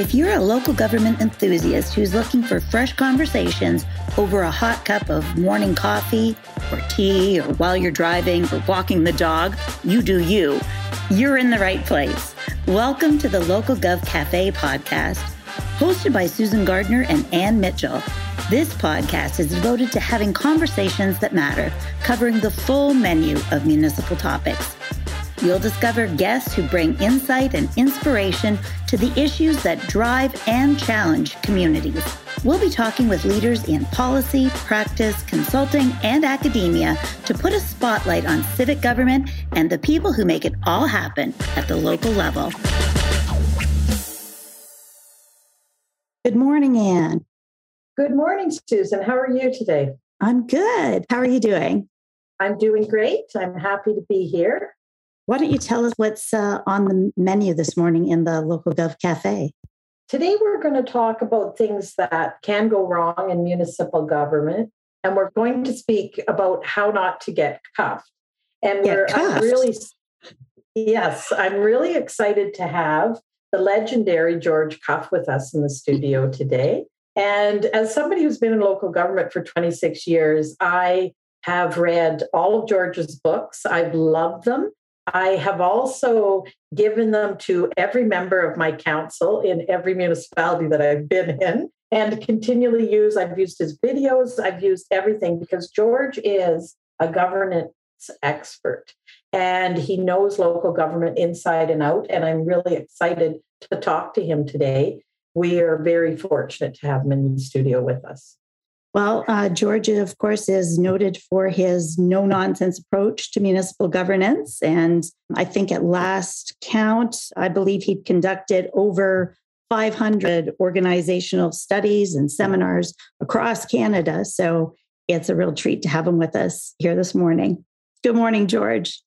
If you're a local government enthusiast who's looking for fresh conversations over a hot cup of morning coffee or tea or while you're driving or walking the dog, you do you. You're in the right place. Welcome to the Local Gov Cafe podcast, hosted by Susan Gardner and Ann Mitchell. This podcast is devoted to having conversations that matter, covering the full menu of municipal topics. You'll discover guests who bring insight and inspiration to the issues that drive and challenge communities. We'll be talking with leaders in policy, practice, consulting, and academia to put a spotlight on civic government and the people who make it all happen at the local level. Good morning, Ann. Good morning, Susan. How are you today? I'm good. How are you doing? I'm doing great. I'm happy to be here. Why don't you tell us what's on the menu this morning in the Local Gov Cafe? Today, we're going to talk about things that can go wrong in municipal government, and we're going to speak about how not to get cuffed. And I'm really excited to have the legendary George Cuff with us in the studio today. And as somebody who's been in local government for 26 years, I have read all of George's books. I've loved them. I have also given them to every member of my council in every municipality that I've been in and continually use. I've used his videos. I've used everything because George is a governance expert and he knows local government inside and out. And I'm really excited to talk to him today. We are very fortunate to have him in the studio with us. Well, George, of course, is noted for his no-nonsense approach to municipal governance. And I think at last count, I believe he conducted over 500 organizational studies and seminars across Canada. So it's a real treat to have him with us here this morning. Good morning, George.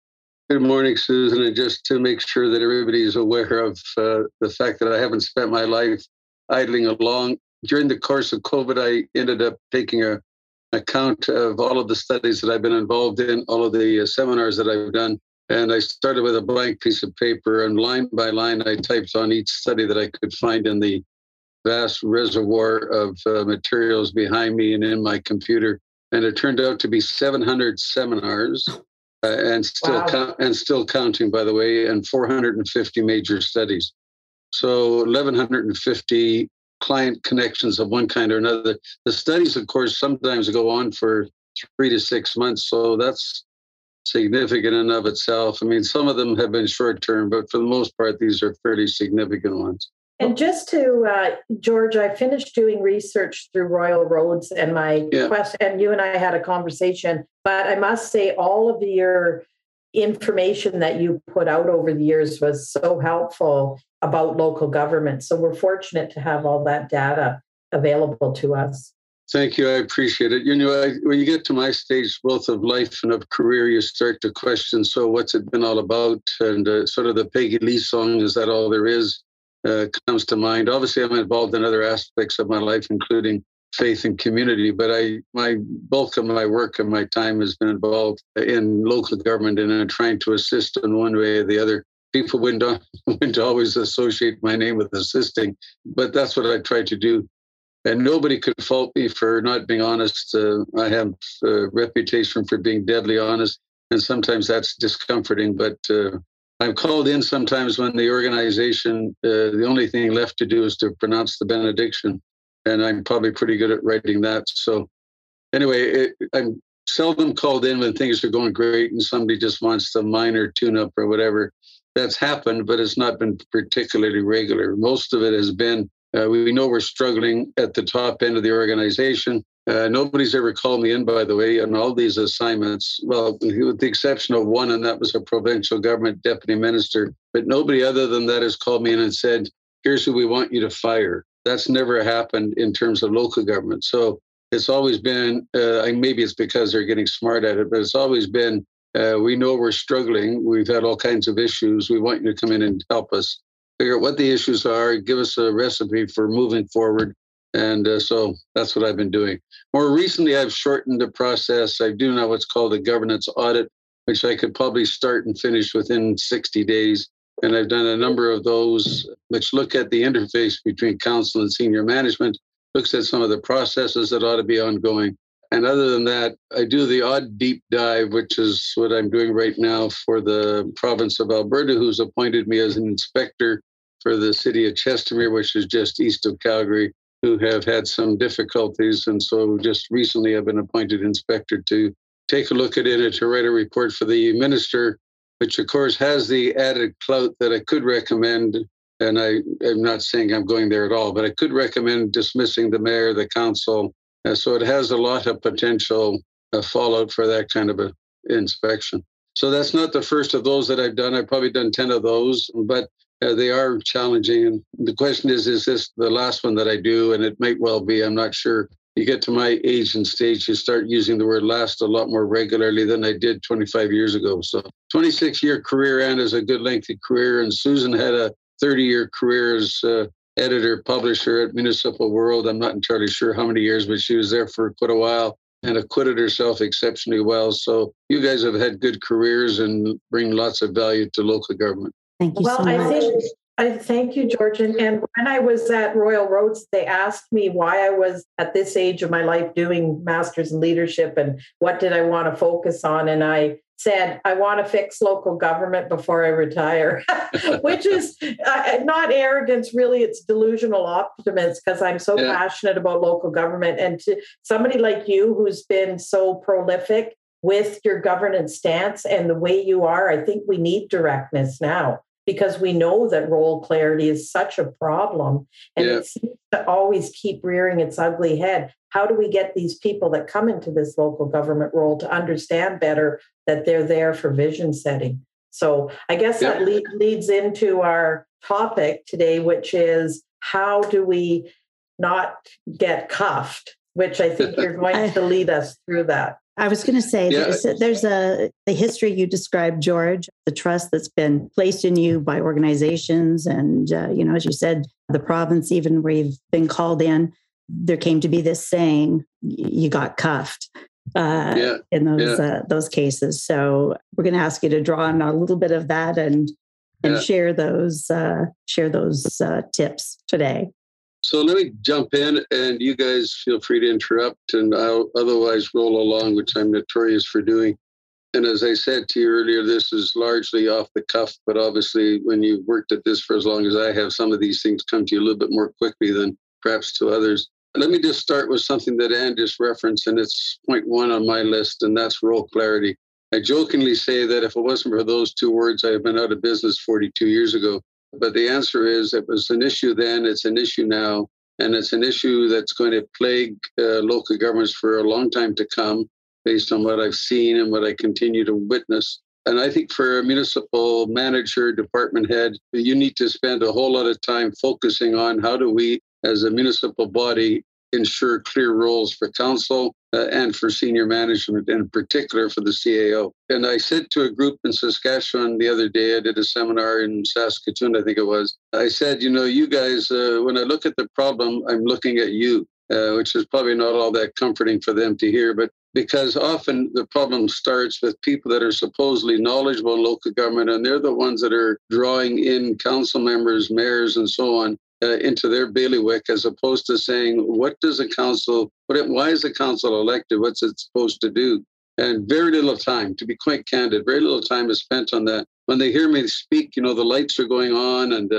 Good morning, Susan. And just to make sure that everybody is aware of the fact that I haven't spent my life idling along. During the course of COVID, I ended up taking an account of all of the studies that I've been involved in, all of the seminars that I've done. And I started with a blank piece of paper, and line by line, I typed on each study that I could find in the vast reservoir of materials behind me and in my computer. And it turned out to be 700 seminars, and still counting, by the way, and 450 major studies. So 1,150 client connections of one kind or another. The studies, of course, sometimes go on for 3 to 6 months, so that's significant in and of itself. I mean, some of them have been short-term, but for the most part, these are fairly significant ones. And just to, George, I finished doing research through Royal Roads and my quest, and you and I had a conversation, but I must say all of your information that you put out over the years was so helpful about local government. So we're fortunate to have all that data available to us. Thank you. I appreciate it. You know, when you get to my stage, both of life and of career, you start to question, so what's it been all about? And sort of the Peggy Lee song, "Is That All There Is?" comes to mind. Obviously, I'm involved in other aspects of my life, including faith and community, but my bulk of my work and my time has been involved in local government and in trying to assist in one way or the other. People wouldn't always associate my name with assisting, but that's what I tried to do. And nobody could fault me for not being honest. I have a reputation for being deadly honest, and sometimes that's discomforting. But I'm called in sometimes when the organization, the only thing left to do is to pronounce the benediction. And I'm probably pretty good at writing that. So anyway, I'm seldom called in when things are going great and somebody just wants the minor tune-up or whatever. That's happened, but it's not been particularly regular. Most of it has been, we know we're struggling at the top end of the organization. Nobody's ever called me in, by the way, on all these assignments. Well, with the exception of one, and that was a provincial government deputy minister. But nobody other than that has called me in and said, here's who we want you to fire. That's never happened in terms of local government. So it's always been, maybe it's because they're getting smart at it, but it's always been, we know we're struggling. We've had all kinds of issues. We want you to come in and help us figure out what the issues are, give us a recipe for moving forward. And so that's what I've been doing. More recently, I've shortened the process. I do now what's called a governance audit, which I could probably start and finish within 60 days. and I've done a number of those which look at the interface between council and senior management, looks at some of the processes that ought to be ongoing. And other than that, I do the odd deep dive, which is what I'm doing right now for the province of Alberta, who's appointed me as an inspector for the city of Chestermere, which is just east of Calgary, who have had some difficulties. And so just recently I've been appointed inspector to take a look at it and to write a report for the minister, which of course has the added clout that I could recommend. And I am not saying I'm going there at all, but I could recommend dismissing the mayor, the council. So it has a lot of potential fallout for that kind of a inspection. So that's not the first of those that I've done. I've probably done 10 of those, but they are challenging. And the question is this the last one that I do? And it might well be, I'm not sure. You get to my age and stage, you start using the word last a lot more regularly than I did 25 years ago. So 26-year career, Ann, is a good lengthy career. And Susan had a 30-year career as editor, publisher at Municipal World. I'm not entirely sure how many years, but she was there for quite a while and acquitted herself exceptionally well. So you guys have had good careers and bring lots of value to local government. Thank you so much. Thank you, George. And when I was at Royal Roads, they asked me why I was at this age of my life doing Masters in Leadership and what did I want to focus on. And I said, I want to fix local government before I retire, which is not arrogance, really. It's delusional optimism because I'm so passionate about local government. And to somebody like you who's been so prolific with your governance stance and the way you are, I think we need directness now, because we know that role clarity is such a problem and it seems to always keep rearing its ugly head. How do we get these people that come into this local government role to understand better that they're there for vision setting? So I guess that leads into our topic today, which is how do we not get cuffed, which I think you're going to lead us through that. I was going to say, there's the history you described, George, the trust that's been placed in you by organizations. And, as you said, the province, even where you've been called in, there came to be this saying, you got cuffed in those cases. So we're going to ask you to draw on a little bit of that and share those tips today. So let me jump in, and you guys feel free to interrupt, and I'll otherwise roll along, which I'm notorious for doing. And as I said to you earlier, this is largely off the cuff, but obviously when you've worked at this for as long as I have, some of these things come to you a little bit more quickly than perhaps to others. Let me just start with something that Ann just referenced, and it's point one on my list, and that's role clarity. I jokingly say that if it wasn't for those two words, I have been out of business 42 years ago. But the answer is it was an issue then, it's an issue now, and it's an issue that's going to plague local governments for a long time to come based on what I've seen and what I continue to witness. And I think for a municipal manager, department head, you need to spend a whole lot of time focusing on how do we as a municipal body ensure clear roles for council and for senior management, and in particular for the CAO. And I said to a group in Saskatchewan the other day, I did a seminar in Saskatoon, I think it was. I said, you guys, when I look at the problem, I'm looking at you, which is probably not all that comforting for them to hear, but because often the problem starts with people that are supposedly knowledgeable in local government, and they're the ones that are drawing in council members, mayors, and so on, into their bailiwick, as opposed to saying, why is the council elected? What's it supposed to do? And very little time, to be quite candid, very little time is spent on that. When they hear me speak, the lights are going on and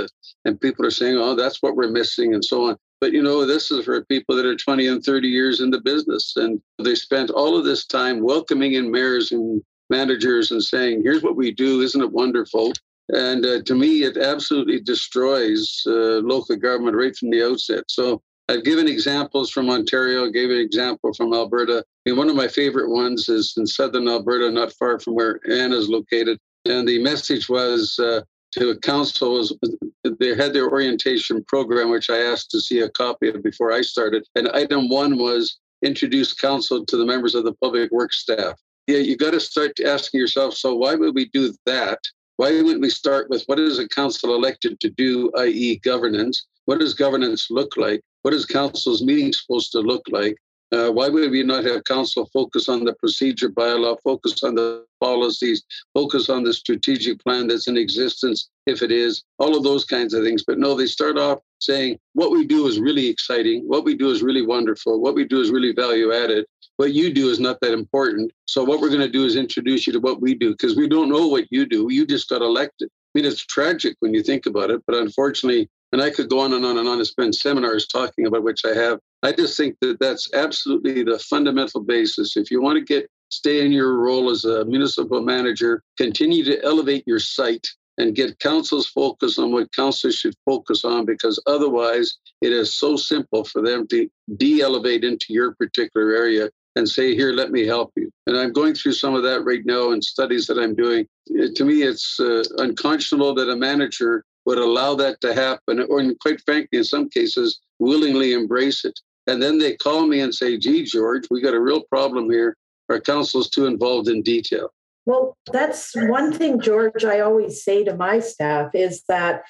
people are saying, oh, that's what we're missing and so on. But, this is for people that are 20 and 30 years in the business. And they spent all of this time welcoming in mayors and managers and saying, here's what we do. Isn't it wonderful? And to me, it absolutely destroys local government right from the outset. So I've given examples from Ontario, I gave an example from Alberta. And one of my favorite ones is in southern Alberta, not far from where Ann is located. And the message was to a council, they had their orientation program, which I asked to see a copy of before I started. And item one was introduce council to the members of the public works staff. Yeah, you got to start asking yourself, so why would we do that? Why wouldn't we start with what is a council elected to do, i.e. governance? What does governance look like? What is council's meeting supposed to look like? Why would we not have council focus on the procedure bylaw, focus on the policies, focus on the strategic plan that's in existence, if it is, all of those kinds of things. But no, they start off saying, what we do is really exciting. What we do is really wonderful. What we do is really value added. What you do is not that important. So what we're going to do is introduce you to what we do, because we don't know what you do. You just got elected. I mean, it's tragic when you think about it, but unfortunately, and I could go on and on and on and spend seminars talking about, which I have. I just think that that's absolutely the fundamental basis. If you want to stay in your role as a municipal manager, continue to elevate your site and get councils focused on what councils should focus on, because otherwise it is so simple for them to de-elevate into your particular area and say, here, let me help you. And I'm going through some of that right now in studies that I'm doing. To me, it's unconscionable that a manager would allow that to happen, or quite frankly, in some cases, willingly embrace it. And then they call me and say, gee, George, we got a real problem here. Our council's too involved in detail. Well, that's one thing, George, I always say to my staff is that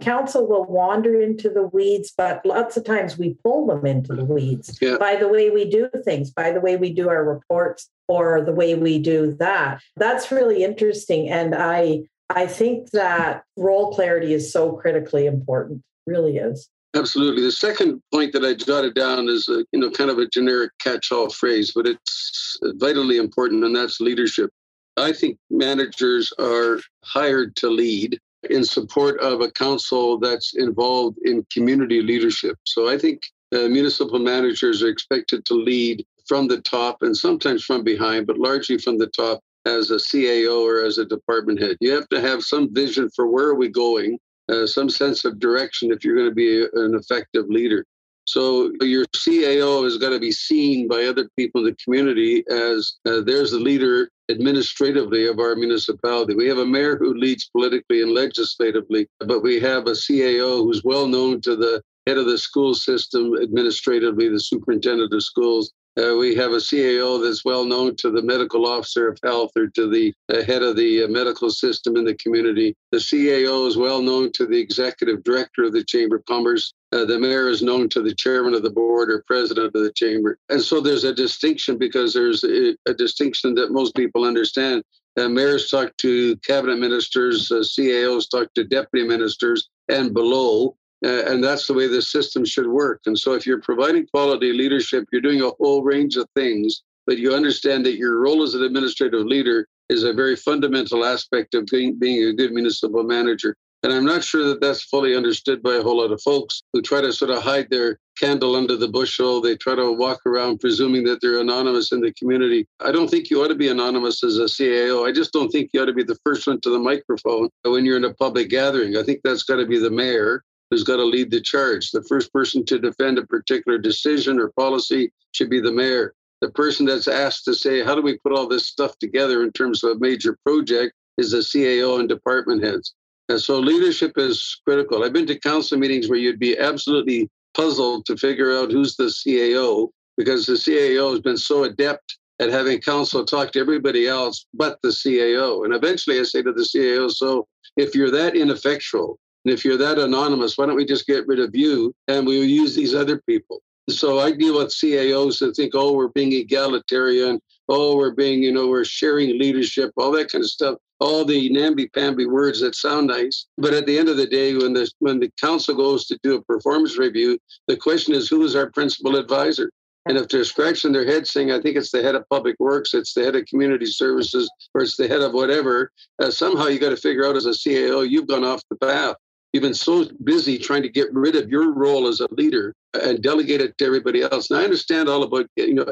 council will wander into the weeds, but lots of times we pull them into the weeds by the way we do things, by the way we do our reports, or the way we do that. That's really interesting. And I think that role clarity is so critically important, really is. Absolutely. The second point that I jotted down is kind of a generic catch-all phrase, but it's vitally important, and that's leadership. I think managers are hired to lead in support of a council that's involved in community leadership. So I think municipal managers are expected to lead from the top and sometimes from behind, but largely from the top as a CAO or as a department head. You have to have some vision for where are we going. Some sense of direction if you're going to be an effective leader. So your CAO is going to be seen by other people in the community as there's the leader administratively of our municipality. We have a mayor who leads politically and legislatively, but we have a CAO who's well known to the head of the school system administratively, the superintendent of schools. We have a CAO that's well known to the medical officer of health or to the head of the medical system in the community. The CAO is well known to the executive director of the Chamber of Commerce. The mayor is known to the chairman of the board or president of the chamber. And so there's a distinction, because there's a distinction that most people understand. Mayors talk to cabinet ministers, CAOs talk to deputy ministers and below. And that's the way the system should work. And so if you're providing quality leadership, you're doing a whole range of things, but you understand that your role as an administrative leader is a very fundamental aspect of being a good municipal manager. And I'm not sure that that's fully understood by a whole lot of folks who try to sort of hide their candle under the bushel. They try to walk around presuming that they're anonymous in the community. I don't think you ought to be anonymous as a CAO. I just don't think you ought to be the first one to the microphone when you're in a public gathering. I think that's got to be the mayor who's got to lead the charge. The first person to defend a particular decision or policy should be the mayor. The person that's asked to say, how do we put all this stuff together in terms of a major project, is the CAO and department heads. And so leadership is critical. I've been to council meetings where you'd be absolutely puzzled to figure out who's the CAO, because the CAO has been so adept at having council talk to everybody else but the CAO. And eventually I say to the CAO, so if you're that ineffectual, and if you're that anonymous, why don't we just get rid of you and we'll use these other people? So I deal with CAOs that think, oh, we're being egalitarian. Oh, we're being, we're sharing leadership, all that kind of stuff. All the namby-pamby words that sound nice. But at the end of the day, when the council goes to do a performance review, the question is, who is our principal advisor? And if they're scratching their head saying, I think it's the head of public works, it's the head of community services, or it's the head of whatever, somehow you got to figure out as a CAO, you've gone off the path. You've been so busy trying to get rid of your role as a leader and delegate it to everybody else. Now, I understand all about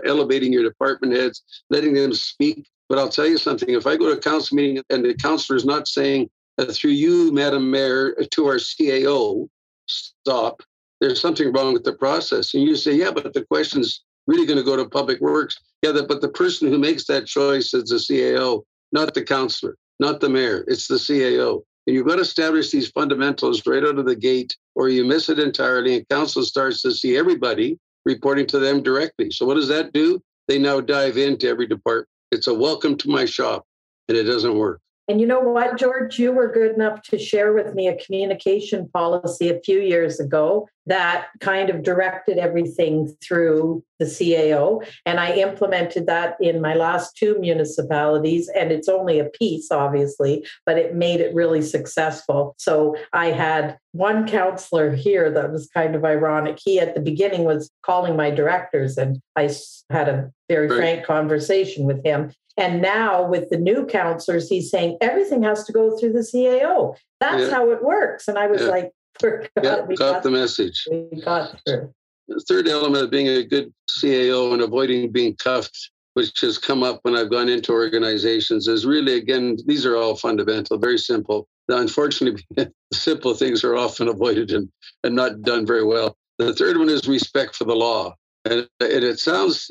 elevating your department heads, letting them speak. But I'll tell you something. If I go to a council meeting and the councillor is not saying, through you, Madam Mayor, to our CAO, stop, there's something wrong with the process. And you say, yeah, but the question's really going to go to public works. Yeah, but the person who makes that choice is the CAO, not the councillor, not the mayor. It's the CAO. And you've got to establish these fundamentals right out of the gate, or you miss it entirely, and council starts to see everybody reporting to them directly. So what does that do? They now dive into every department. It's a welcome to my shop, and it doesn't work. And you know what, George? You were good enough to share with me a communication policy a few years ago that kind of directed everything through the CAO. And I implemented that in my last two municipalities. And it's only a piece, obviously, but it made it really successful. So I had one counselor here that was kind of ironic. He at the beginning was calling my directors, and I had a very frank conversation with him. And now with the new counselors, he's saying everything has to go through the CAO. That's how it works. And I was like, got the message. We got through. The third element of being a good CAO and avoiding being cuffed, which has come up when I've gone into organizations, is really, again, these are all fundamental, very simple. Now, unfortunately, simple things are often avoided and not done very well. The third one is respect for the law. And it sounds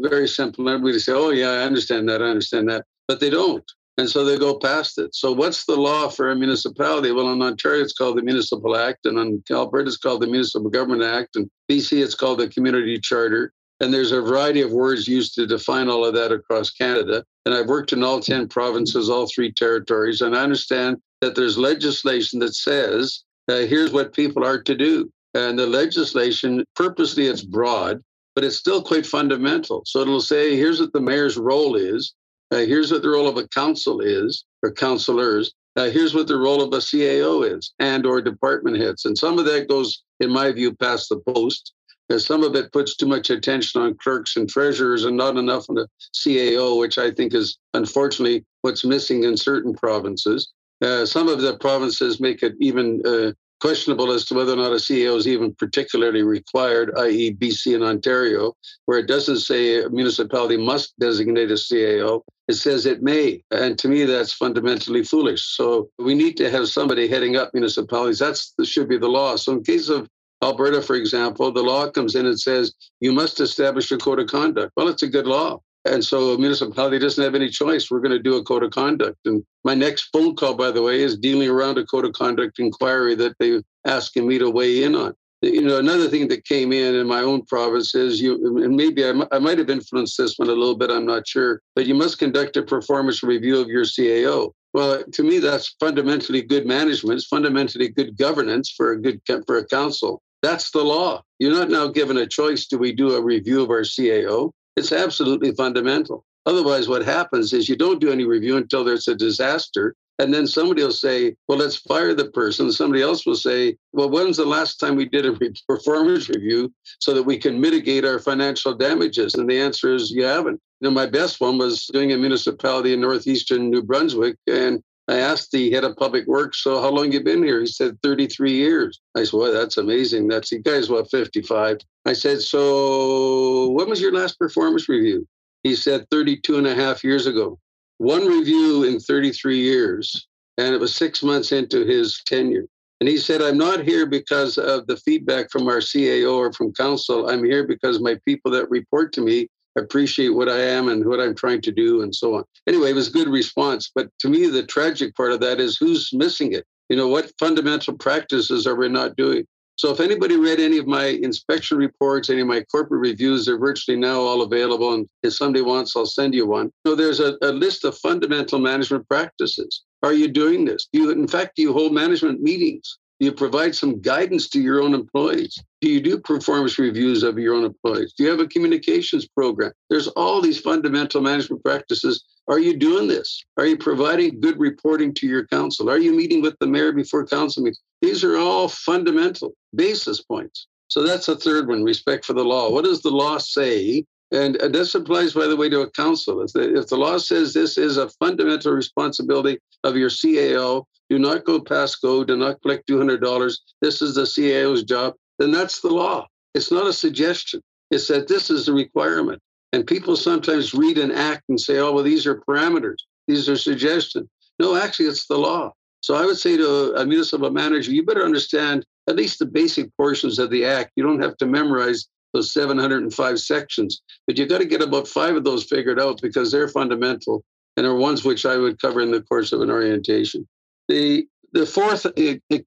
very simple. Everybody say, oh, yeah, I understand that. But they don't. And so they go past it. So what's the law for a municipality? Well, in Ontario, it's called the Municipal Act. And in Alberta, it's called the Municipal Government Act. And BC, it's called the Community Charter. And there's a variety of words used to define all of that across Canada. And I've worked in all 10 provinces, all 3 territories. And I understand that there's legislation that says, here's what people are to do. And the legislation, purposely, it's broad, but it's still quite fundamental. So it'll say, here's what the mayor's role is. Here's what the role of a council is, or councillors. Here's what the role of a CAO is, and or department heads. And some of that goes, in my view, past the post. Some of it puts too much attention on clerks and treasurers and not enough on the CAO, which I think is, unfortunately, what's missing in certain provinces. Some of the provinces make it even questionable as to whether or not a CAO is even particularly required, i.e. BC and Ontario, where it doesn't say a municipality must designate a CAO. It says it may. And to me, that's fundamentally foolish. So we need to have somebody heading up municipalities. That should be the law. So in case of Alberta, for example, the law comes in and says, you must establish a code of conduct. Well, it's a good law. And so a municipality doesn't have any choice. We're going to do a code of conduct. And my next phone call, by the way, is dealing around a code of conduct inquiry that they're asking me to weigh in on. You know, another thing that came in my own province is and maybe I might have influenced this one a little bit, I'm not sure, but you must conduct a performance review of your CAO. Well, to me, that's fundamentally good management. It's fundamentally good governance for a council. That's the law. You're not now given a choice. Do we do a review of our CAO? It's absolutely fundamental. Otherwise, what happens is you don't do any review until there's a disaster. And then somebody will say, well, let's fire the person. Somebody else will say, well, when's the last time we did a performance review so that we can mitigate our financial damages? And the answer is you haven't. You know, my best one was doing a municipality in northeastern New Brunswick. And I asked the head of public works, so how long you been here? He said, 33 years. I said, well, that's amazing. The guy's, 55. I said, so when was your last performance review? He said, 32 and a half years ago. One review in 33 years, and it was 6 months into his tenure. And he said, I'm not here because of the feedback from our CAO or from council. I'm here because my people that report to me appreciate what I am and what I'm trying to do and so on. Anyway, it was a good response. But to me, the tragic part of that is who's missing it? You know, what fundamental practices are we not doing? So if anybody read any of my inspection reports, any of my corporate reviews, they're virtually now all available. And if somebody wants, I'll send you one. So there's a list of fundamental management practices. Are you doing this? Do you hold management meetings? Do you provide some guidance to your own employees? Do you do performance reviews of your own employees? Do you have a communications program? There's all these fundamental management practices. Are you doing this? Are you providing good reporting to your council? Are you meeting with the mayor before council meetings? These are all fundamental basis points. So that's the third one, respect for the law. What does the law say? And this applies, by the way, to a council. If the law says this is a fundamental responsibility of your CAO, do not go past go, do not collect $200, this is the CAO's job, then that's the law. It's not a suggestion. It's that this is the requirement. And people sometimes read an act and say, oh, well, these are parameters. These are suggestions. No, actually, it's the law. So I would say to a municipal manager, you better understand at least the basic portions of the act. You don't have to memorize those 705 sections, but you've got to get about 5 of those figured out because they're fundamental and are ones which I would cover in the course of an orientation. The fourth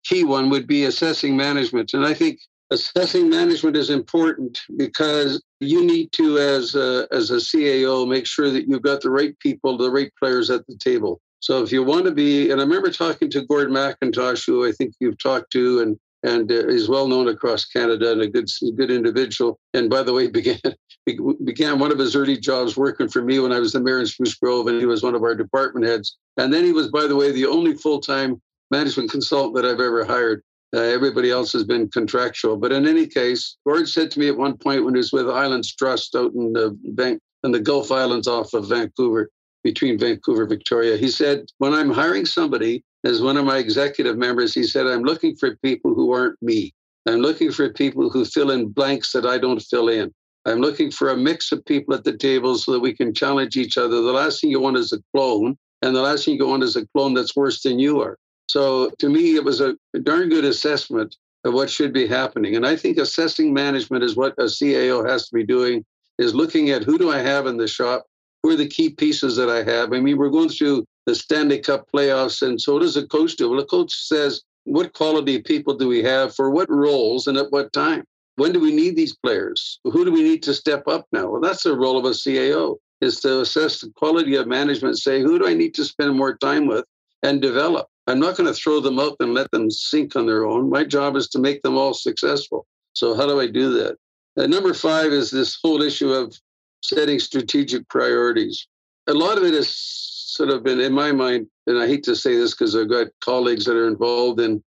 key one would be assessing management. And I think assessing management is important because you need to, as a CAO, make sure that you've got the right people, the right players at the table. So if you want to be, and I remember talking to Gord McIntosh, who I think you've talked to, and and is well known across Canada and a good individual. And by the way, began one of his early jobs working for me when I was the mayor in Spruce Grove, and he was one of our department heads. And then he was, by the way, the only full-time management consultant that I've ever hired. Everybody else has been contractual. But in any case, Gord said to me at one point when he was with Islands Trust out in the Gulf Islands off of Vancouver, between Vancouver, Victoria, he said, when I'm hiring somebody as one of my executive members, he said, I'm looking for people who aren't me. I'm looking for people who fill in blanks that I don't fill in. I'm looking for a mix of people at the table so that we can challenge each other. The last thing you want is a clone, and the last thing you want is a clone that's worse than you are. So to me, it was a darn good assessment of what should be happening. And I think assessing management is what a CAO has to be doing, is looking at who do I have in the shop? Who are the key pieces that I have? I mean, we're going through the Stanley Cup playoffs, and so does a coach do? Well, a coach says, what quality people do we have for what roles and at what time? When do we need these players? Who do we need to step up now? Well, that's the role of a CAO, is to assess the quality of management, say, who do I need to spend more time with and develop? I'm not going to throw them out and let them sink on their own. My job is to make them all successful. So how do I do that? And number 5 is this whole issue of setting strategic priorities. A lot of it has sort of been in my mind, and I hate to say this because I've got colleagues that are involved in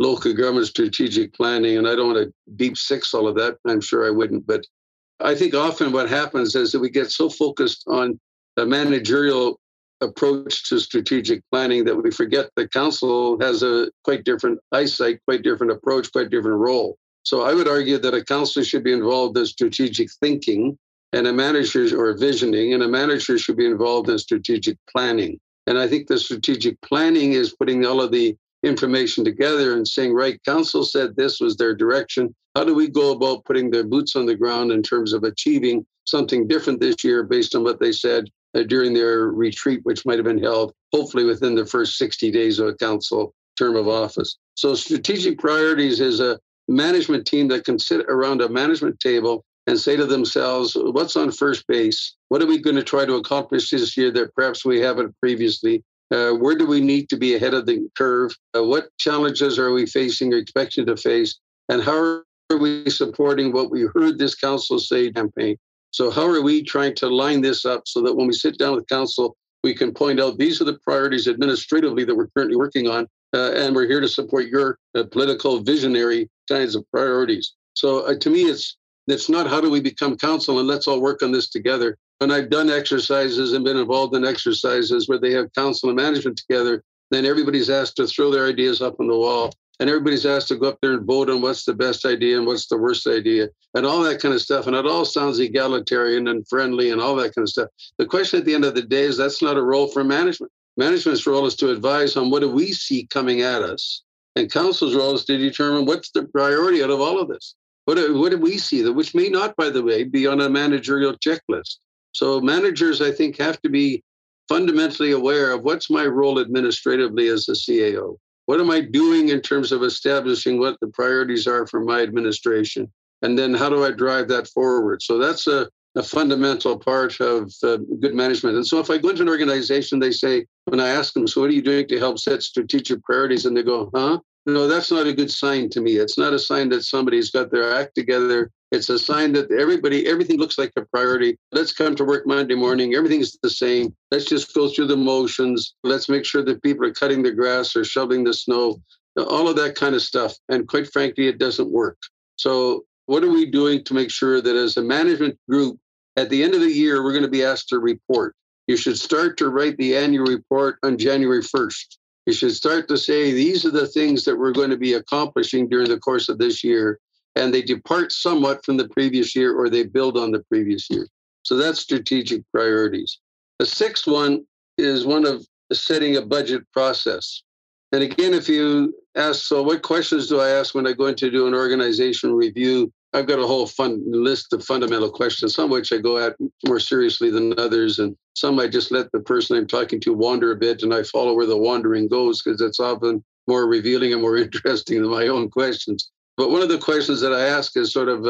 local government strategic planning, and I don't want to deep six all of that. I'm sure I wouldn't. But I think often what happens is that we get so focused on a managerial approach to strategic planning that we forget the council has a quite different eyesight, quite different approach, quite different role. So I would argue that a council should be involved in strategic thinking and a manager or visioning, and a manager should be involved in strategic planning. And I think the strategic planning is putting all of the information together and saying, right, council said this was their direction. How do we go about putting their boots on the ground in terms of achieving something different this year based on what they said during their retreat, which might have been held hopefully within the first 60 days of a council term of office. So strategic priorities is a management team that can sit around a management table and say to themselves, what's on first base? What are we going to try to accomplish this year that perhaps we haven't previously? Where do we need to be ahead of the curve? What challenges are we facing or expected to face? And how are we supporting what we heard this council say campaign? So how are we trying to line this up so that when we sit down with council, we can point out these are the priorities administratively that we're currently working on, and we're here to support your political visionary kinds of priorities. So to me, it's not how do we become council and let's all work on this together. When I've done exercises and been involved in exercises where they have council and management together, then everybody's asked to throw their ideas up on the wall, and everybody's asked to go up there and vote on what's the best idea and what's the worst idea and all that kind of stuff. And it all sounds egalitarian and friendly and all that kind of stuff. The question at the end of the day is that's not a role for management. Management's role is to advise on what do we see coming at us, and council's role is to determine what's the priority out of all of this. What do we see, which may not, by the way, be on a managerial checklist. So managers, I think, have to be fundamentally aware of what's my role administratively as a CAO. What am I doing in terms of establishing what the priorities are for my administration? And then how do I drive that forward? So that's a fundamental part of good management. And so if I go into an organization, they say, when I ask them, so what are you doing to help set strategic priorities? And they go, huh? No, that's not a good sign to me. It's not a sign that somebody's got their act together. It's a sign that everything looks like a priority. Let's come to work Monday morning. Everything's the same. Let's just go through the motions. Let's make sure that people are cutting the grass or shoveling the snow, all of that kind of stuff. And quite frankly, it doesn't work. So what are we doing to make sure that as a management group, at the end of the year, we're going to be asked to report? You should start to write the annual report on January 1st. You should start to say, these are the things that we're going to be accomplishing during the course of this year. And they depart somewhat from the previous year, or they build on the previous year. So that's strategic priorities. The 6th one is one of setting a budget process. And again, if you ask, so what questions do I ask when I go in to do an organization review? I've got a whole list of fundamental questions, some of which I go at more seriously than others, and some I just let the person I'm talking to wander a bit, and I follow where the wandering goes because it's often more revealing and more interesting than my own questions. But one of the questions that I ask is sort of,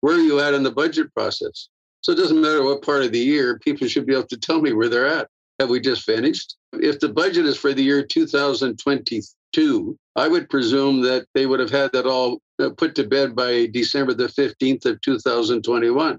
where are you at in the budget process? So it doesn't matter what part of the year, people should be able to tell me where they're at. Have we just finished? If the budget is for the year 2022, I would presume that they would have had that all put to bed by December the 15th of 2021,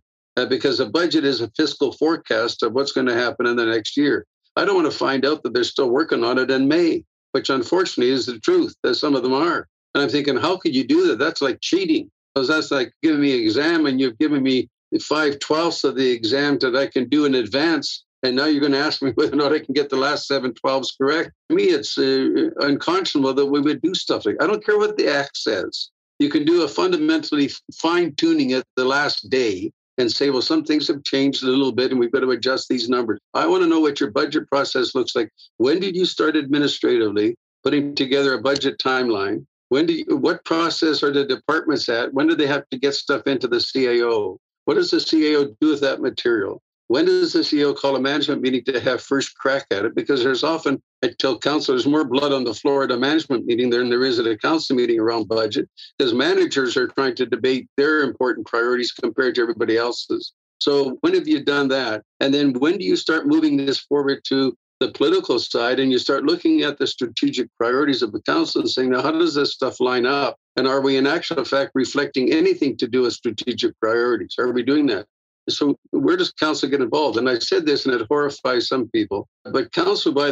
because a budget is a fiscal forecast of what's going to happen in the next year. I don't want to find out that they're still working on it in May, which unfortunately is the truth that some of them are. And I'm thinking, how could you do that? That's like cheating, because that's like giving me an exam and you've given me 5/12 of the exam that I can do in advance. And now you're going to ask me whether or not I can get the last 7/12s correct. To me, it's unconscionable that we would do stuff like that. I don't care what the Act says. You can do a fundamentally fine-tuning at the last day and say, well, some things have changed a little bit and we've got to adjust these numbers. I want to know what your budget process looks like. When did you start administratively putting together a budget timeline? What process are the departments at? When do they have to get stuff into the CAO? What does the CAO do with that material? When does the CEO call a management meeting to have first crack at it? Because there's often, I tell council, there's more blood on the floor at a management meeting than there is at a council meeting around budget, because managers are trying to debate their important priorities compared to everybody else's. So when have you done that? And then when do you start moving this forward to the political side and you start looking at the strategic priorities of the council and saying, now, how does this stuff line up? And are we in actual fact reflecting anything to do with strategic priorities? Are we doing that? So where does council get involved? And I said this, and it horrifies some people, but council by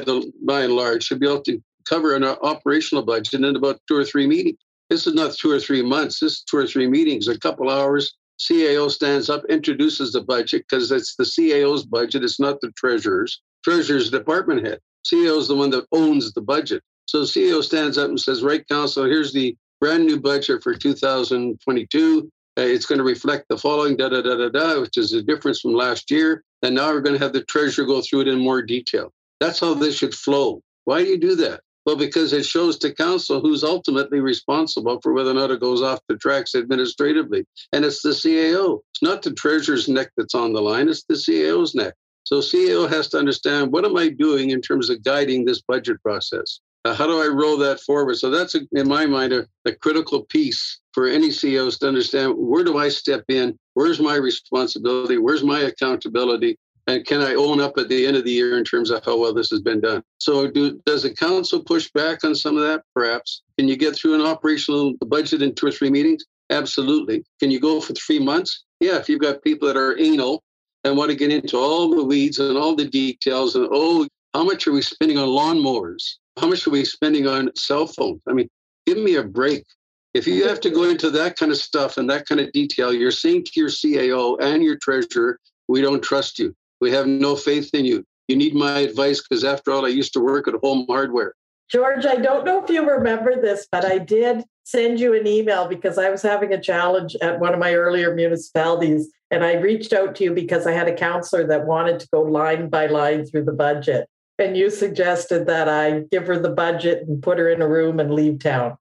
and large should be able to cover an operational budget in about 2 or 3 meetings. This is not 2 or 3 months. This is 2 or 3 meetings, a couple hours. CAO stands up, introduces the budget, because it's the CAO's budget. It's not the treasurer's. Treasurer's department head. CAO is the one that owns the budget. So CAO stands up and says, right, council, here's the brand new budget for 2022. It's going to reflect the following, which is the difference from last year. And now we're going to have the treasurer go through it in more detail. That's how this should flow. Why do you do that? Well, because it shows to council who's ultimately responsible for whether or not it goes off the tracks administratively. And it's the CAO. It's not the treasurer's neck that's on the line. It's the CAO's neck. So CAO has to understand, what am I doing in terms of guiding this budget process? How do I roll that forward? So that's, in my mind, a critical piece for any CEOs to understand, where do I step in? Where's my responsibility? Where's my accountability? And can I own up at the end of the year in terms of how well this has been done? So does the council push back on some of that? Perhaps. Can you get through an operational budget in 2 or 3 meetings? Absolutely. Can you go for 3 months? Yeah, if you've got people that are anal and want to get into all the weeds and all the details and, oh, how much are we spending on lawnmowers? How much are we spending on cell phones? I mean, give me a break. If you have to go into that kind of stuff and that kind of detail, you're saying to your CAO and your treasurer, we don't trust you. We have no faith in you. You need my advice because, after all, I used to work at Home Hardware. George, I don't know if you remember this, but I did send you an email because I was having a challenge at one of my earlier municipalities. And I reached out to you because I had a counselor that wanted to go line by line through the budget. And you suggested that I give her the budget and put her in a room and leave town.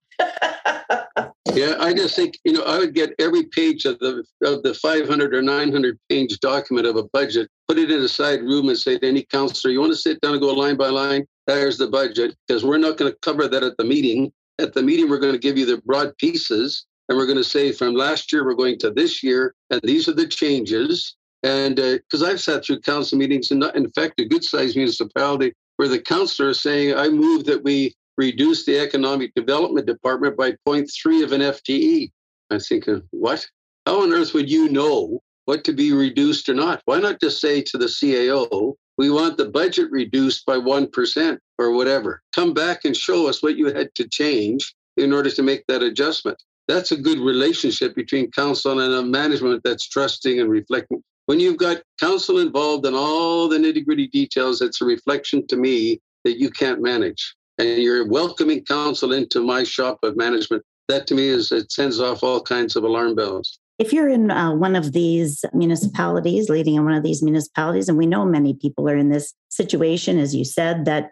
Yeah, I just think, you know, I would get every page of the 500 or 900 page document of a budget, put it in a side room and say to any counselor, you want to sit down and go line by line? There's the budget, because we're not going to cover that at the meeting. At the meeting, we're going to give you the broad pieces. And we're going to say from last year, we're going to this year. And these are the changes. And because I've sat through council meetings, and in fact, a good-sized municipality where the councillor is saying, I move that we reduce the economic development department by 0.3 of an FTE. I think, what? How on earth would you know what to be reduced or not? Why not just say to the CAO, we want the budget reduced by 1% or whatever. Come back and show us what you had to change in order to make that adjustment. That's a good relationship between council and a management that's trusting and reflecting. When you've got council involved in all the nitty-gritty details, it's a reflection to me that you can't manage. And you're welcoming council into my shop of management. That to me is, it sends off all kinds of alarm bells. If you're in one of these municipalities, leading in one of these municipalities, and we know many people are in this situation, as you said, that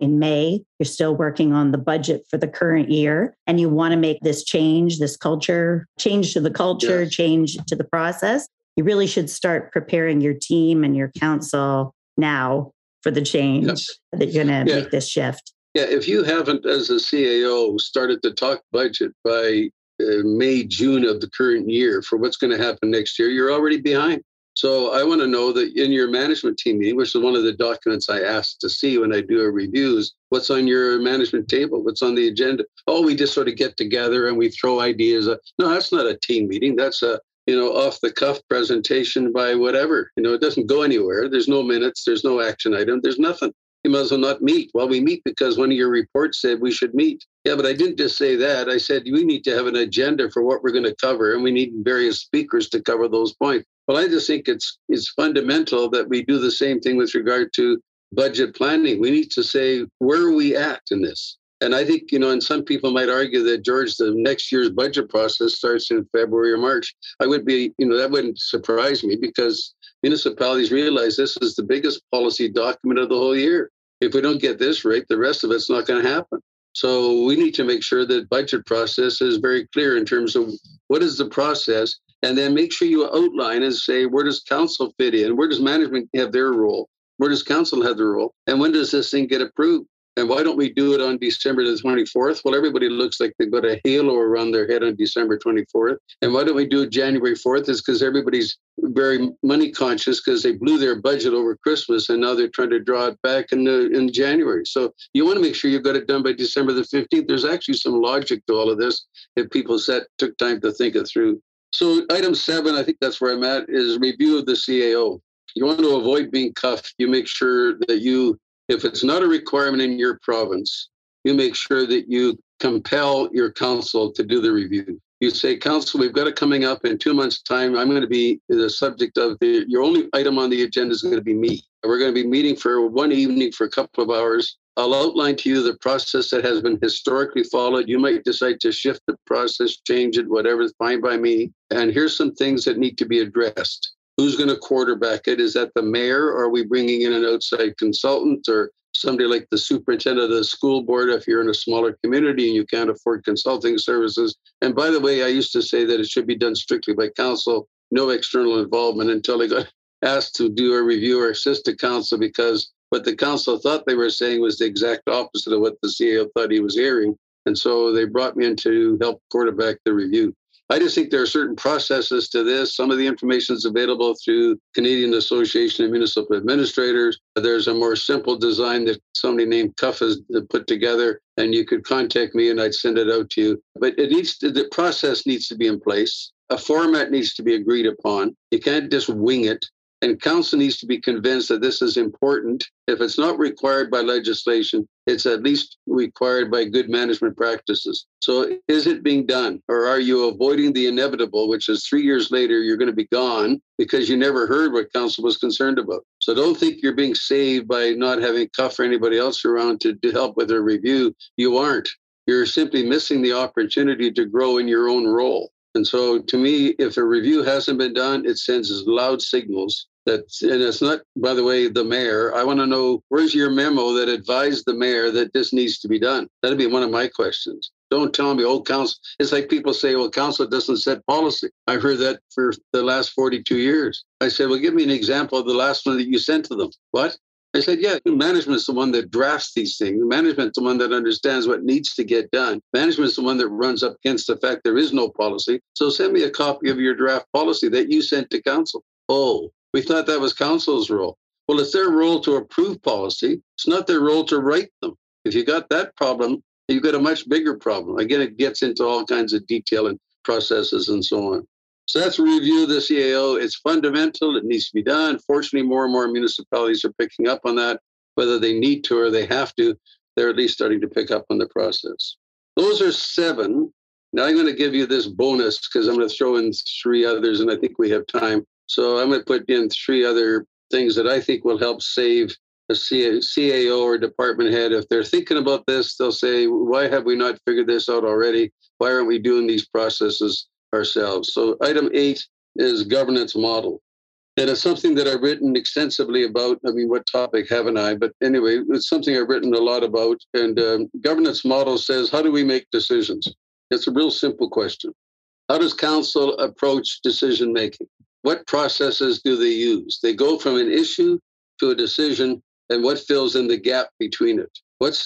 in May, you're still working on the budget for the current year, and you want to make this change, this culture, change to the culture, yes. Change to the process. You really should start preparing your team and your council now for the change that you're going to make this shift. Yeah, if you haven't, as a CAO, started to talk budget by May, June of the current year for what's going to happen next year, you're already behind. So I want to know that in your management team meeting, which is one of the documents I asked to see when I do a reviews, what's on your management table? What's on the agenda? Oh, we just sort of get together and we throw ideas. No, that's not a team meeting. That's a, off the cuff presentation by whatever. It doesn't go anywhere. There's no minutes. There's no action item. There's nothing. You might as well not meet. Well, we meet because one of your reports said we should meet. Yeah, but I didn't just say that. I said, we need to have an agenda for what we're going to cover, and we need various speakers to cover those points. Well, I just think it's fundamental that we do the same thing with regard to budget planning. We need to say, where are we at in this? And I think, and some people might argue that, George, the next year's budget process starts in February or March. I would be, that wouldn't surprise me, because municipalities realize this is the biggest policy document of the whole year. If we don't get this right, the rest of it's not going to happen. So we need to make sure that budget process is very clear in terms of what is the process, and then make sure you outline and say, where does council fit in? Where does management have their role? Where does council have their role? And when does this thing get approved? And why don't we do it on December the 24th? Well, everybody looks like they've got a halo around their head on December 24th. And why don't we do it January 4th? It's because everybody's very money conscious because they blew their budget over Christmas and now they're trying to draw it back in January. So you want to make sure you've got it done by December the 15th. There's actually some logic to all of this if people took time to think it through. So item 7, I think that's where I'm at, is review of the CAO. You want to avoid being cuffed. You make sure that if it's not a requirement in your province, you make sure that you compel your council to do the review. You say, council, we've got it coming up in 2 months' time. I'm going to be the subject of your only item on the agenda is going to be me. We're going to be meeting for one evening for a couple of hours. I'll outline to you the process that has been historically followed. You might decide to shift the process, change it, whatever is fine by me. And here's some things that need to be addressed. Who's going to quarterback it? Is that the mayor? Or are we bringing in an outside consultant or somebody like the superintendent of the school board if you're in a smaller community and you can't afford consulting services? And by the way, I used to say that it should be done strictly by council, no external involvement, until they got asked to do a review or assist the council, because what the council thought they were saying was the exact opposite of what the CAO thought he was hearing. And so they brought me in to help quarterback the review. I just think there are certain processes to this. Some of the information is available through Canadian Association of Municipal Administrators. There's a more simple design that somebody named Cuff has put together, and you could contact me and I'd send it out to you. But the process needs to be in place. A format needs to be agreed upon. You can't just wing it. And council needs to be convinced that this is important. If it's not required by legislation, it's at least required by good management practices. So is it being done, or are you avoiding the inevitable, which is 3 years later, you're going to be gone because you never heard what council was concerned about? So don't think you're being saved by not having Cuff or anybody else around to help with a review. You aren't. You're simply missing the opportunity to grow in your own role. And so to me, if a review hasn't been done, it sends loud signals that, and it's not, by the way, the mayor. I want to know, where's your memo that advised the mayor that this needs to be done? That'd be one of my questions. Don't tell me, oh, council. It's like people say, well, council doesn't set policy. I heard that for the last 42 years. I said, well, give me an example of the last one that you sent to them. What? I said, yeah, management's the one that drafts these things. Management's the one that understands what needs to get done. Management's the one that runs up against the fact there is no policy. So send me a copy of your draft policy that you sent to council. Oh, we thought that was council's role. Well, it's their role to approve policy. It's not their role to write them. If you got that problem, you've got a much bigger problem. Again, it gets into all kinds of detail and processes and so on. So that's a review of the CAO. It's fundamental. It needs to be done. Fortunately, more and more municipalities are picking up on that. Whether they need to or they have to, they're at least starting to pick up on the process. Those are 7. Now I'm going to give you this bonus because I'm going to throw in 3 others, and I think we have time. So I'm going to put in 3 other things that I think will help save a CAO or department head. If they're thinking about this, they'll say, why have we not figured this out already? Why aren't we doing these processes ourselves? So item 8 is governance model. And it's something that I've written extensively about. I mean, what topic haven't I? But anyway, it's something I've written a lot about. And governance model says, how do we make decisions? It's a real simple question. How does council approach decision making? What processes do they use? They go from an issue to a decision, and what fills in the gap between it? What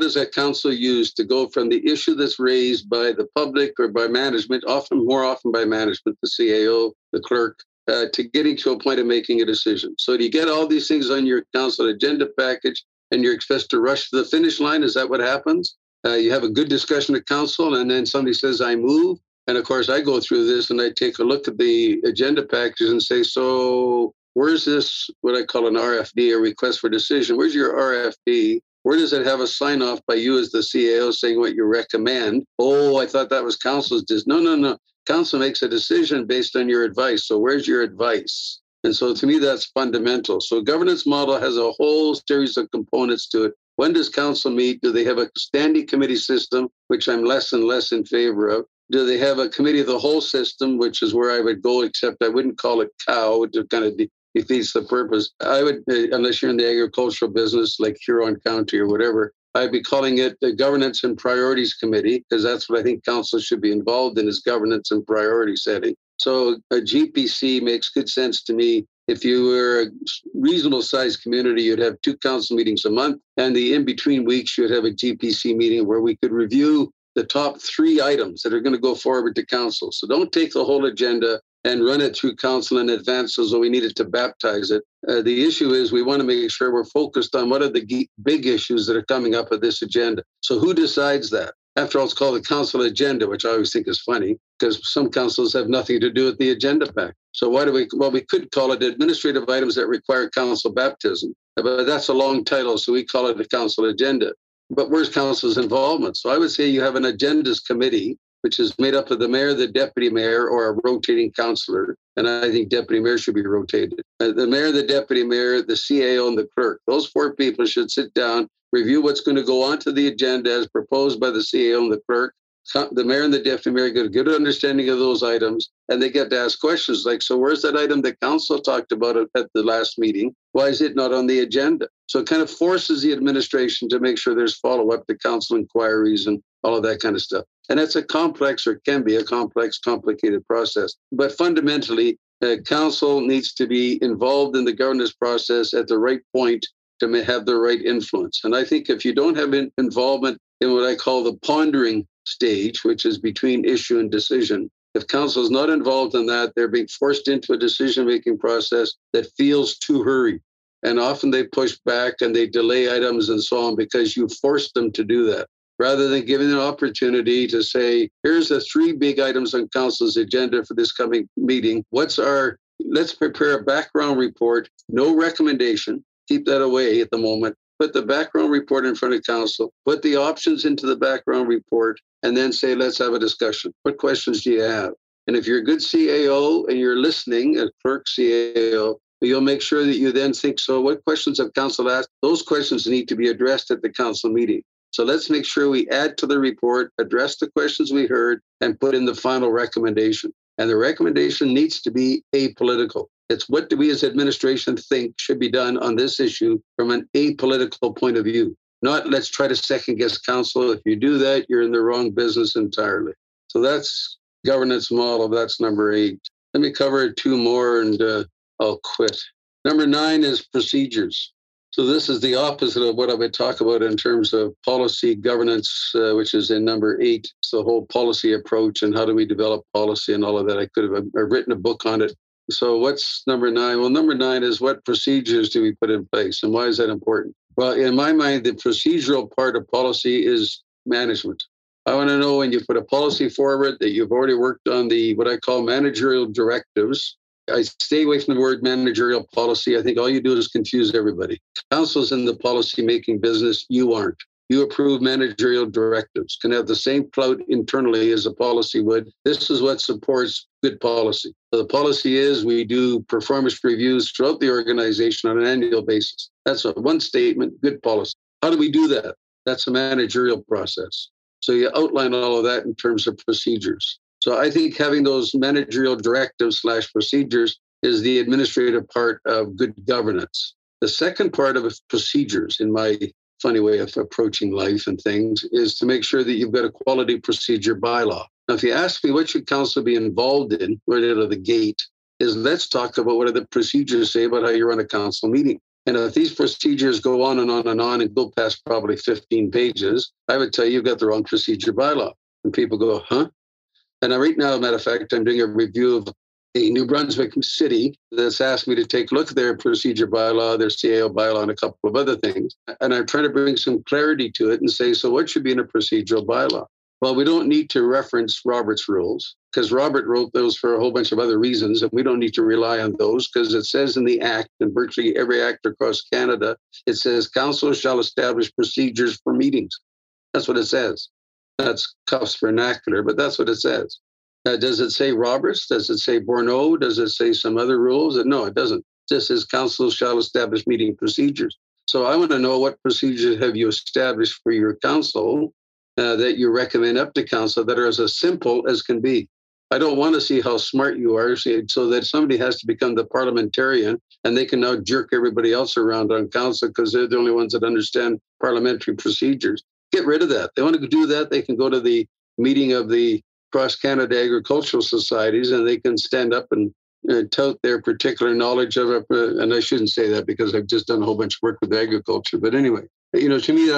does a council use to go from the issue that's raised by the public or by management, often by management, the CAO, the clerk, to getting to a point of making a decision. So you get all these things on your council agenda package and you're expected to rush to the finish line. Is that what happens? You have a good discussion at council and then somebody says, I move. And of course, I go through this and I take a look at the agenda packages and say, so where's this, what I call an RFD, a request for decision? Where's your RFD? Where does it have a sign off by you as the CAO saying what you recommend? Oh, I thought that was council's. No. Council makes a decision based on your advice. So where's your advice? And so to me, that's fundamental. So governance model has a whole series of components to it. When does council meet? Do they have a standing committee system, which I'm less and less in favor of? Do they have a committee of the whole system, which is where I would go, except I wouldn't call it COW, which kind of defeats the purpose. I would, unless you're in the agricultural business, like Huron County or whatever, I'd be calling it the Governance and Priorities Committee, because that's what I think council should be involved in, is governance and priority setting. So a GPC makes good sense to me. If you were a reasonable-sized community, you'd have 2 council meetings a month, and the in-between weeks, you'd have a GPC meeting where we could review the top 3 items that are going to go forward to council. So don't take the whole agenda and run it through council in advance, so we needed to baptize it. The issue is we want to make sure we're focused on what are the big issues that are coming up with this agenda. So who decides that? After all, it's called the council agenda, which I always think is funny because some councils have nothing to do with the agenda pack. So why do we? Well, we could call it administrative items that require council baptism, but that's a long title, so we call it the council agenda. But where's council's involvement? So I would say you have an agendas committee, which is made up of the mayor, the deputy mayor, or a rotating councillor. And I think deputy mayor should be rotated. The mayor, the deputy mayor, the CAO, and the clerk. Those 4 people should sit down, review what's going to go onto the agenda as proposed by the CAO and the clerk. The mayor and the deputy mayor get a good understanding of those items, and they get to ask questions like, so where's that item that council talked about at the last meeting? Why is it not on the agenda? So it kind of forces the administration to make sure there's follow-up to council inquiries and all of that kind of stuff. And that's a complex, or can be a complex, complicated process. But fundamentally, council needs to be involved in the governance process at the right point to have the right influence. And I think if you don't have involvement in what I call the pondering stage, which is between issue and decision, if council is not involved in that, they're being forced into a decision-making process that feels too hurried. And often they push back and they delay items and so on because you forced them to do that, rather than giving an opportunity to say, here's the 3 big items on council's agenda for this coming meeting. Let's prepare a background report, no recommendation, keep that away at the moment, put the background report in front of council, put the options into the background report, and then say, let's have a discussion. What questions do you have? And if you're a good CAO and you're listening, a clerk CAO, you'll make sure that you then think, so what questions have council asked? Those questions need to be addressed at the council meeting. So let's make sure we add to the report, address the questions we heard, and put in the final recommendation. And the recommendation needs to be apolitical. It's what do we as administration think should be done on this issue from an apolitical point of view, not let's try to second guess council. If you do that, you're in the wrong business entirely. So that's governance model. That's number 8. Let me cover 2 more and I'll quit. Number 9 is procedures. So this is the opposite of what I would talk about in terms of policy governance, which is in number 8. It's the whole policy approach and how do we develop policy and all of that. I could have written a book on it. So what's number 9? Well, number 9 is what procedures do we put in place and why is that important? Well, in my mind, the procedural part of policy is management. I want to know when you put a policy forward that you've already worked on the what I call managerial directives. I stay away from the word managerial policy. I think all you do is confuse everybody. Council's in the policy-making business. You aren't. You approve managerial directives. Can have the same clout internally as a policy would. This is what supports good policy. So the policy is we do performance reviews throughout the organization on an annual basis. That's one statement, good policy. How do we do that? That's a managerial process. So you outline all of that in terms of procedures. So I think having those managerial directives / procedures is the administrative part of good governance. The second part of procedures, in my funny way of approaching life and things, is to make sure that you've got a quality procedure bylaw. Now, if you ask me what should council be involved in right out of the gate, is let's talk about what are the procedures say about how you run a council meeting. And if these procedures go on and on and on and go past probably 15 pages, I would tell you you've got the wrong procedure bylaw. And people go, huh? And right now, as a matter of fact, I'm doing a review of a New Brunswick city that's asked me to take a look at their procedure bylaw, their CAO bylaw, and a couple of other things. And I'm trying to bring some clarity to it and say, so what should be in a procedural bylaw? Well, we don't need to reference Robert's rules because Robert wrote those for a whole bunch of other reasons, and we don't need to rely on those because it says in the Act, and virtually every Act across Canada, it says council shall establish procedures for meetings. That's what it says. That's Cuff's vernacular, but that's what it says. Does it say Roberts? Does it say Borneau? Does it say some other rules? No, it doesn't. This is council shall establish meeting procedures. So I want to know what procedures have you established for your council that you recommend up to council that are as simple as can be. I don't want to see how smart you are so that somebody has to become the parliamentarian and they can now jerk everybody else around on council because they're the only ones that understand parliamentary procedures. Get rid of that. They want to do that, they can go to the meeting of the Cross-Canada Agricultural Societies and they can stand up and tout their particular knowledge of it. And I shouldn't say that because I've just done a whole bunch of work with agriculture. But anyway, to me,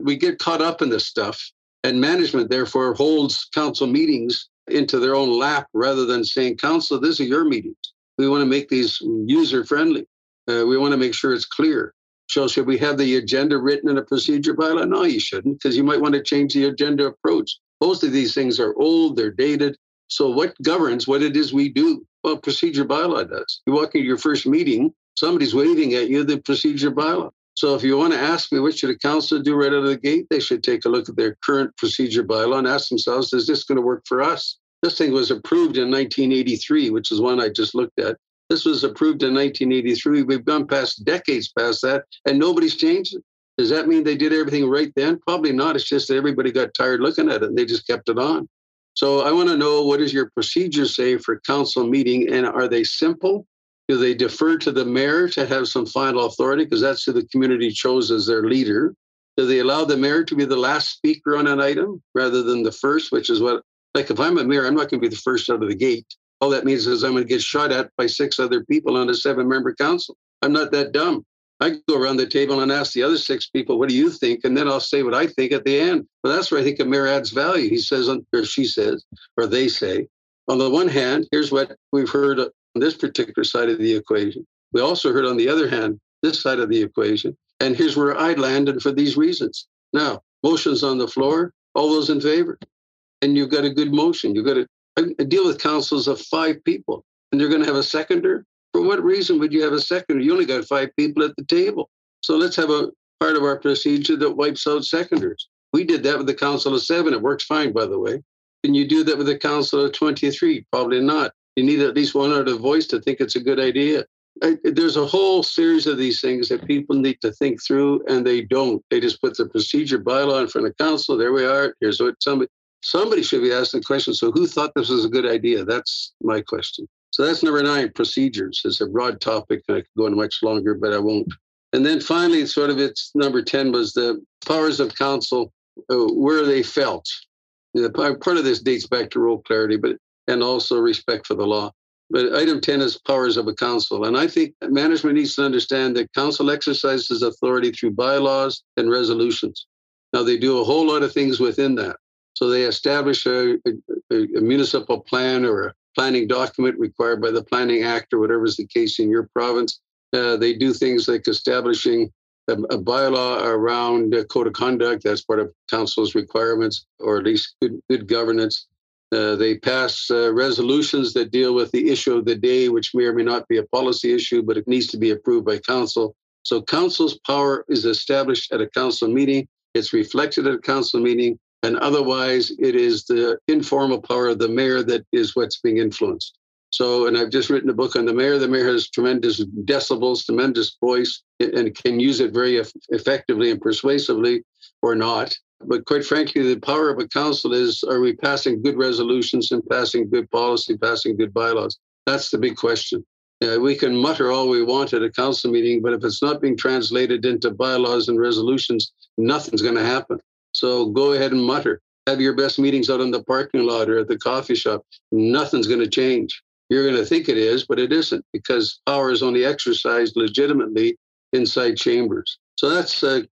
we get caught up in this stuff, and management, therefore, holds council meetings into their own lap rather than saying, council, these are your meetings. We want to make these user-friendly. We want to make sure it's clear. So should we have the agenda written in a procedure bylaw? No, you shouldn't, because you might want to change the agenda approach. Most of these things are old, they're dated. So what governs what it is we do? Well, procedure bylaw does. You walk into your first meeting, somebody's waving at you, the procedure bylaw. So if you want to ask me what should a council do right out of the gate, they should take a look at their current procedure bylaw and ask themselves, is this going to work for us? This thing was approved in 1983, which is one I just looked at. This was approved in 1983. We've gone past decades past that, and nobody's changed it. Does that mean they did everything right then? Probably not. It's just that everybody got tired looking at it and they just kept it on. So I want to know, what does your procedure say for council meeting, and are they simple? Do they defer to the mayor to have some final authority because that's who the community chose as their leader? Do they allow the mayor to be the last speaker on an item rather than the first, which is what, like if I'm a mayor, I'm not going to be the first out of the gate. All that means is I'm going to get shot at by 6 other people on a 7-member council. I'm not that dumb. I go around the table and ask the other 6 people, what do you think? And then I'll say what I think at the end. But that's where I think a mayor adds value. He says, or she says, or they say, on the one hand, here's what we've heard on this particular side of the equation. We also heard on the other hand, this side of the equation. And here's where I landed for these reasons. Now, motions on the floor, all those in favor. And you've got a good motion. You've got to deal with councils of 5 people, and they're going to have a seconder. For what reason would you have a seconder? You only got 5 people at the table. So let's have a part of our procedure that wipes out seconders. We did that with the Council of 7. It works fine, by the way. Can you do that with the Council of 23? Probably not. You need at least one other voice to think it's a good idea. There's a whole series of these things that people need to think through, and they don't. They just put the procedure bylaw in front of council. There we are. Here's what somebody should be asking the question. So who thought this was a good idea? That's my question. So that's number 9, procedures. It's a broad topic, and I could go into much longer, but I won't. And then finally, it's number 10 was the powers of council, where they felt. Part of this dates back to role clarity, and also respect for the law. But item 10 is powers of a council. And I think management needs to understand that council exercises authority through bylaws and resolutions. Now, they do a whole lot of things within that. So they establish a municipal plan or a planning document required by the Planning Act or whatever is the case in your province. They do things like establishing a bylaw around a code of conduct. That's part of council's requirements, or at least good governance. They pass resolutions that deal with the issue of the day, which may or may not be a policy issue, but it needs to be approved by council. So council's power is established at a council meeting. It's reflected at a council meeting. And otherwise, it is the informal power of the mayor that is what's being influenced. So, and I've just written a book on the mayor. The mayor has tremendous decibels, tremendous voice, and can use it very effectively and persuasively or not. But quite frankly, the power of a council is, are we passing good resolutions and passing good policy, passing good bylaws? That's the big question. We can mutter all we want at a council meeting, but if it's not being translated into bylaws and resolutions, nothing's going to happen. So go ahead and mutter. Have your best meetings out in the parking lot or at the coffee shop. Nothing's going to change. You're going to think it is, but it isn't, because power is only exercised legitimately inside chambers. So that's, I've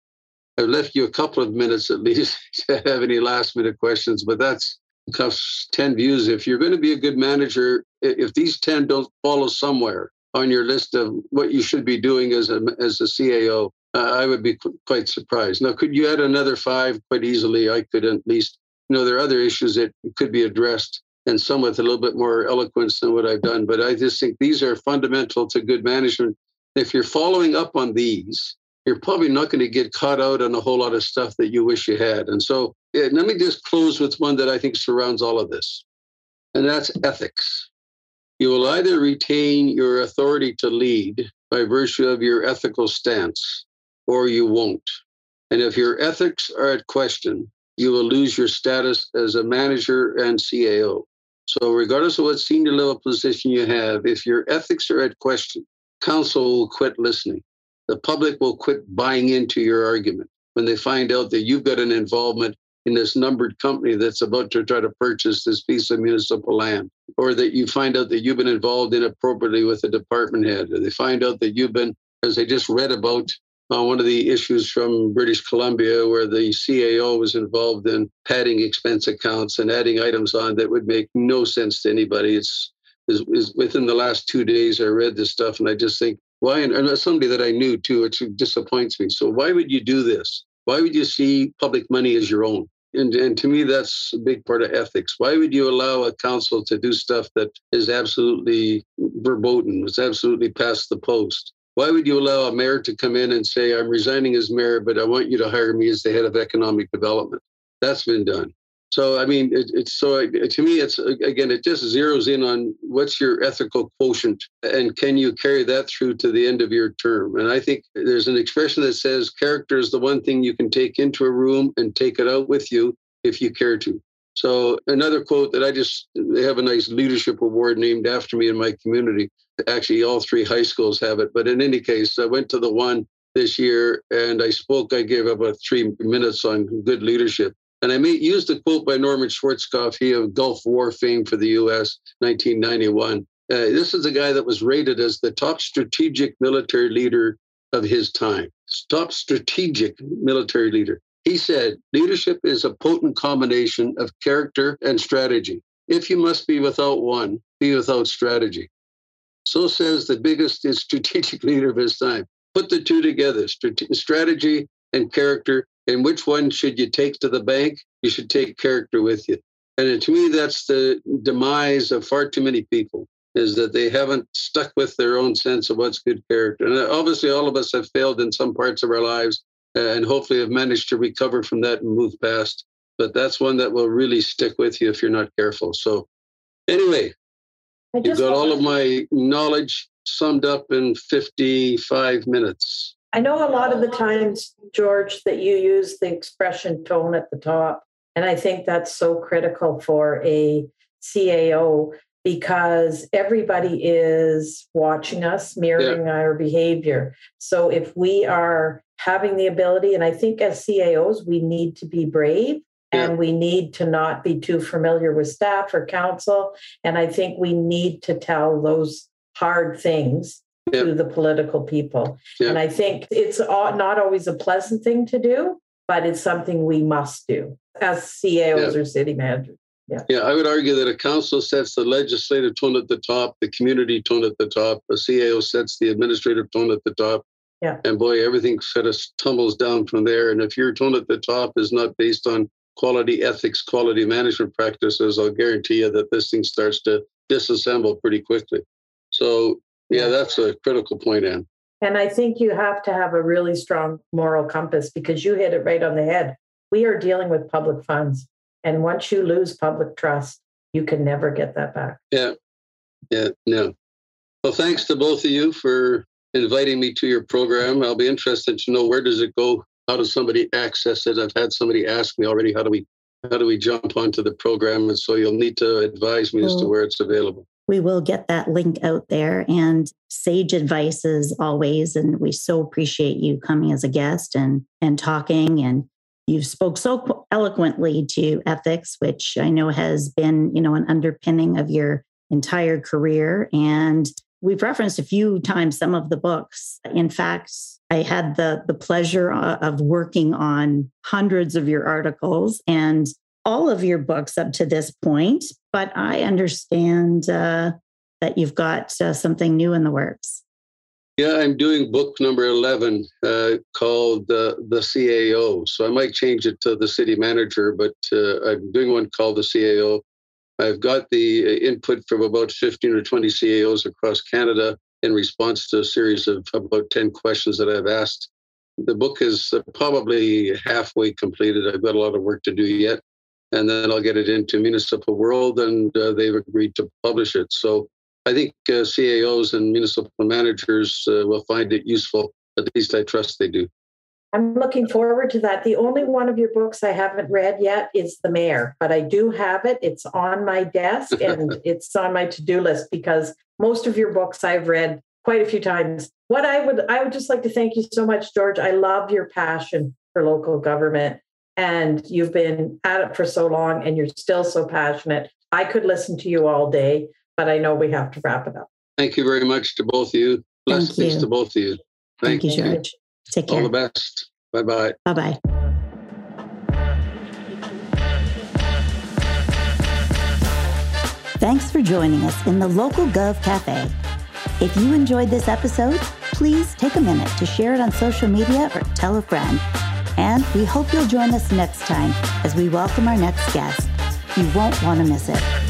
left you a couple of minutes at least to have any last minute questions, but that's Cuff's 10 views. If you're going to be a good manager, if these 10 don't follow somewhere on your list of what you should be doing as a CAO, I would be quite surprised. Now, could you add another 5 quite easily? I could at least, there are other issues that could be addressed, and some with a little bit more eloquence than what I've done. But I just think these are fundamental to good management. If you're following up on these, you're probably not going to get caught out on a whole lot of stuff that you wish you had. And so let me just close with one that I think surrounds all of this, and that's ethics. You will either retain your authority to lead by virtue of your ethical stance, or you won't. And if your ethics are at question, you will lose your status as a manager and CAO. So regardless of what senior level position you have, if your ethics are at question, council will quit listening. The public will quit buying into your argument when they find out that you've got an involvement in this numbered company that's about to try to purchase this piece of municipal land, or that you find out that you've been involved inappropriately with a department head, or they find out that you've been, as I just read about on one of the issues from British Columbia, where the CAO was involved in padding expense accounts and adding items on that would make no sense to anybody. It's within the last 2 days I read this stuff, and I just think, why? And somebody that I knew too, it disappoints me. So why would you do this? Why would you see public money as your own? And to me, that's a big part of ethics. Why would you allow a council to do stuff that is absolutely verboten, was absolutely past the post? Why would you allow a mayor to come in and say, I'm resigning as mayor, but I want you to hire me as the head of economic development? That's been done. So, I mean, to me, it's, again, it just zeroes in on what's your ethical quotient, and can you carry that through to the end of your term? And I think there's an expression that says character is the one thing you can take into a room and take it out with you if you care to. So another quote that they have a nice leadership award named after me in my community. Actually, all 3 high schools have it. But in any case, I went to the one this year and I spoke. I gave about 3 minutes on good leadership. And I used the quote by Norman Schwarzkopf, he of Gulf War fame for the U.S., 1991. This is a guy that was rated as the top strategic military leader of his time. Top strategic military leader. He said, leadership is a potent combination of character and strategy. If you must be without one, be without strategy. So says the biggest and strategic leader of his time. Put the two together, strategy and character. And which one should you take to the bank? You should take character with you. And to me, that's the demise of far too many people, is that they haven't stuck with their own sense of what's good character. And obviously, all of us have failed in some parts of our lives and hopefully have managed to recover from that and move past. But that's one that will really stick with you if you're not careful. So anyway, you've got all of my knowledge summed up in 55 minutes. I know a lot of the times, George, that you use the expression tone at the top. And I think that's so critical for a CAO, because everybody is watching us, mirroring our behavior. So if we are having the ability, and I think as CAOs, we need to be brave. And we need to not be too familiar with staff or council. And I think we need to tell those hard things to the political people. And I think it's not always a pleasant thing to do, but it's something we must do as CAOs or city managers. Yeah, I would argue that a council sets the legislative tone at the top, the community tone at the top, a CAO sets the administrative tone at the top. Yeah. And boy, everything sort of tumbles down from there. And if your tone at the top is not based on quality ethics, quality management practices, I'll guarantee you that this thing starts to disassemble pretty quickly. So yeah, that's a critical point, Ann. And I think you have to have a really strong moral compass, because you hit it right on the head. We are dealing with public funds. And once you lose public trust, you can never get that back. Yeah. Well, thanks to both of you for inviting me to your program. I'll be interested to know, where does it go? How does somebody access it? I've had somebody ask me already, how do we jump onto the program? And so you'll need to advise me as to where it's available. We will get that link out there, and sage advice as always. And we so appreciate you coming as a guest and talking. And you spoke so eloquently to ethics, which I know has been, an underpinning of your entire career. And we've referenced a few times some of the books. In fact, I had the pleasure of working on hundreds of your articles, and all of your books up to this point, but I understand that you've got something new in the works. Yeah, I'm doing book number 11 called The CAO. So I might change it to The City Manager, but I'm doing one called The CAO. I've got the input from about 15 or 20 CAOs across Canada in response to a series of about 10 questions that I've asked. The book is probably halfway completed. I've got a lot of work to do yet. And then I'll get it into Municipal World, and they've agreed to publish it. So I think CAOs and municipal managers will find it useful. At least I trust they do. I'm looking forward to that. The only one of your books I haven't read yet is The Mayor, but I do have it. It's on my desk and it's on my to-do list because most of your books I've read quite a few times. What I would just like to thank you so much, George. I love your passion for local government, and you've been at it for so long and you're still so passionate. I could listen to you all day, but I know we have to wrap it up. Thank you very much to both of you. Blessings to both of you. Thank you, George. Take care. All the best. Bye-bye. Bye-bye. Thanks for joining us in the Local Gov Cafe. If you enjoyed this episode, please take a minute to share it on social media or tell a friend. And we hope you'll join us next time as we welcome our next guest. You won't want to miss it.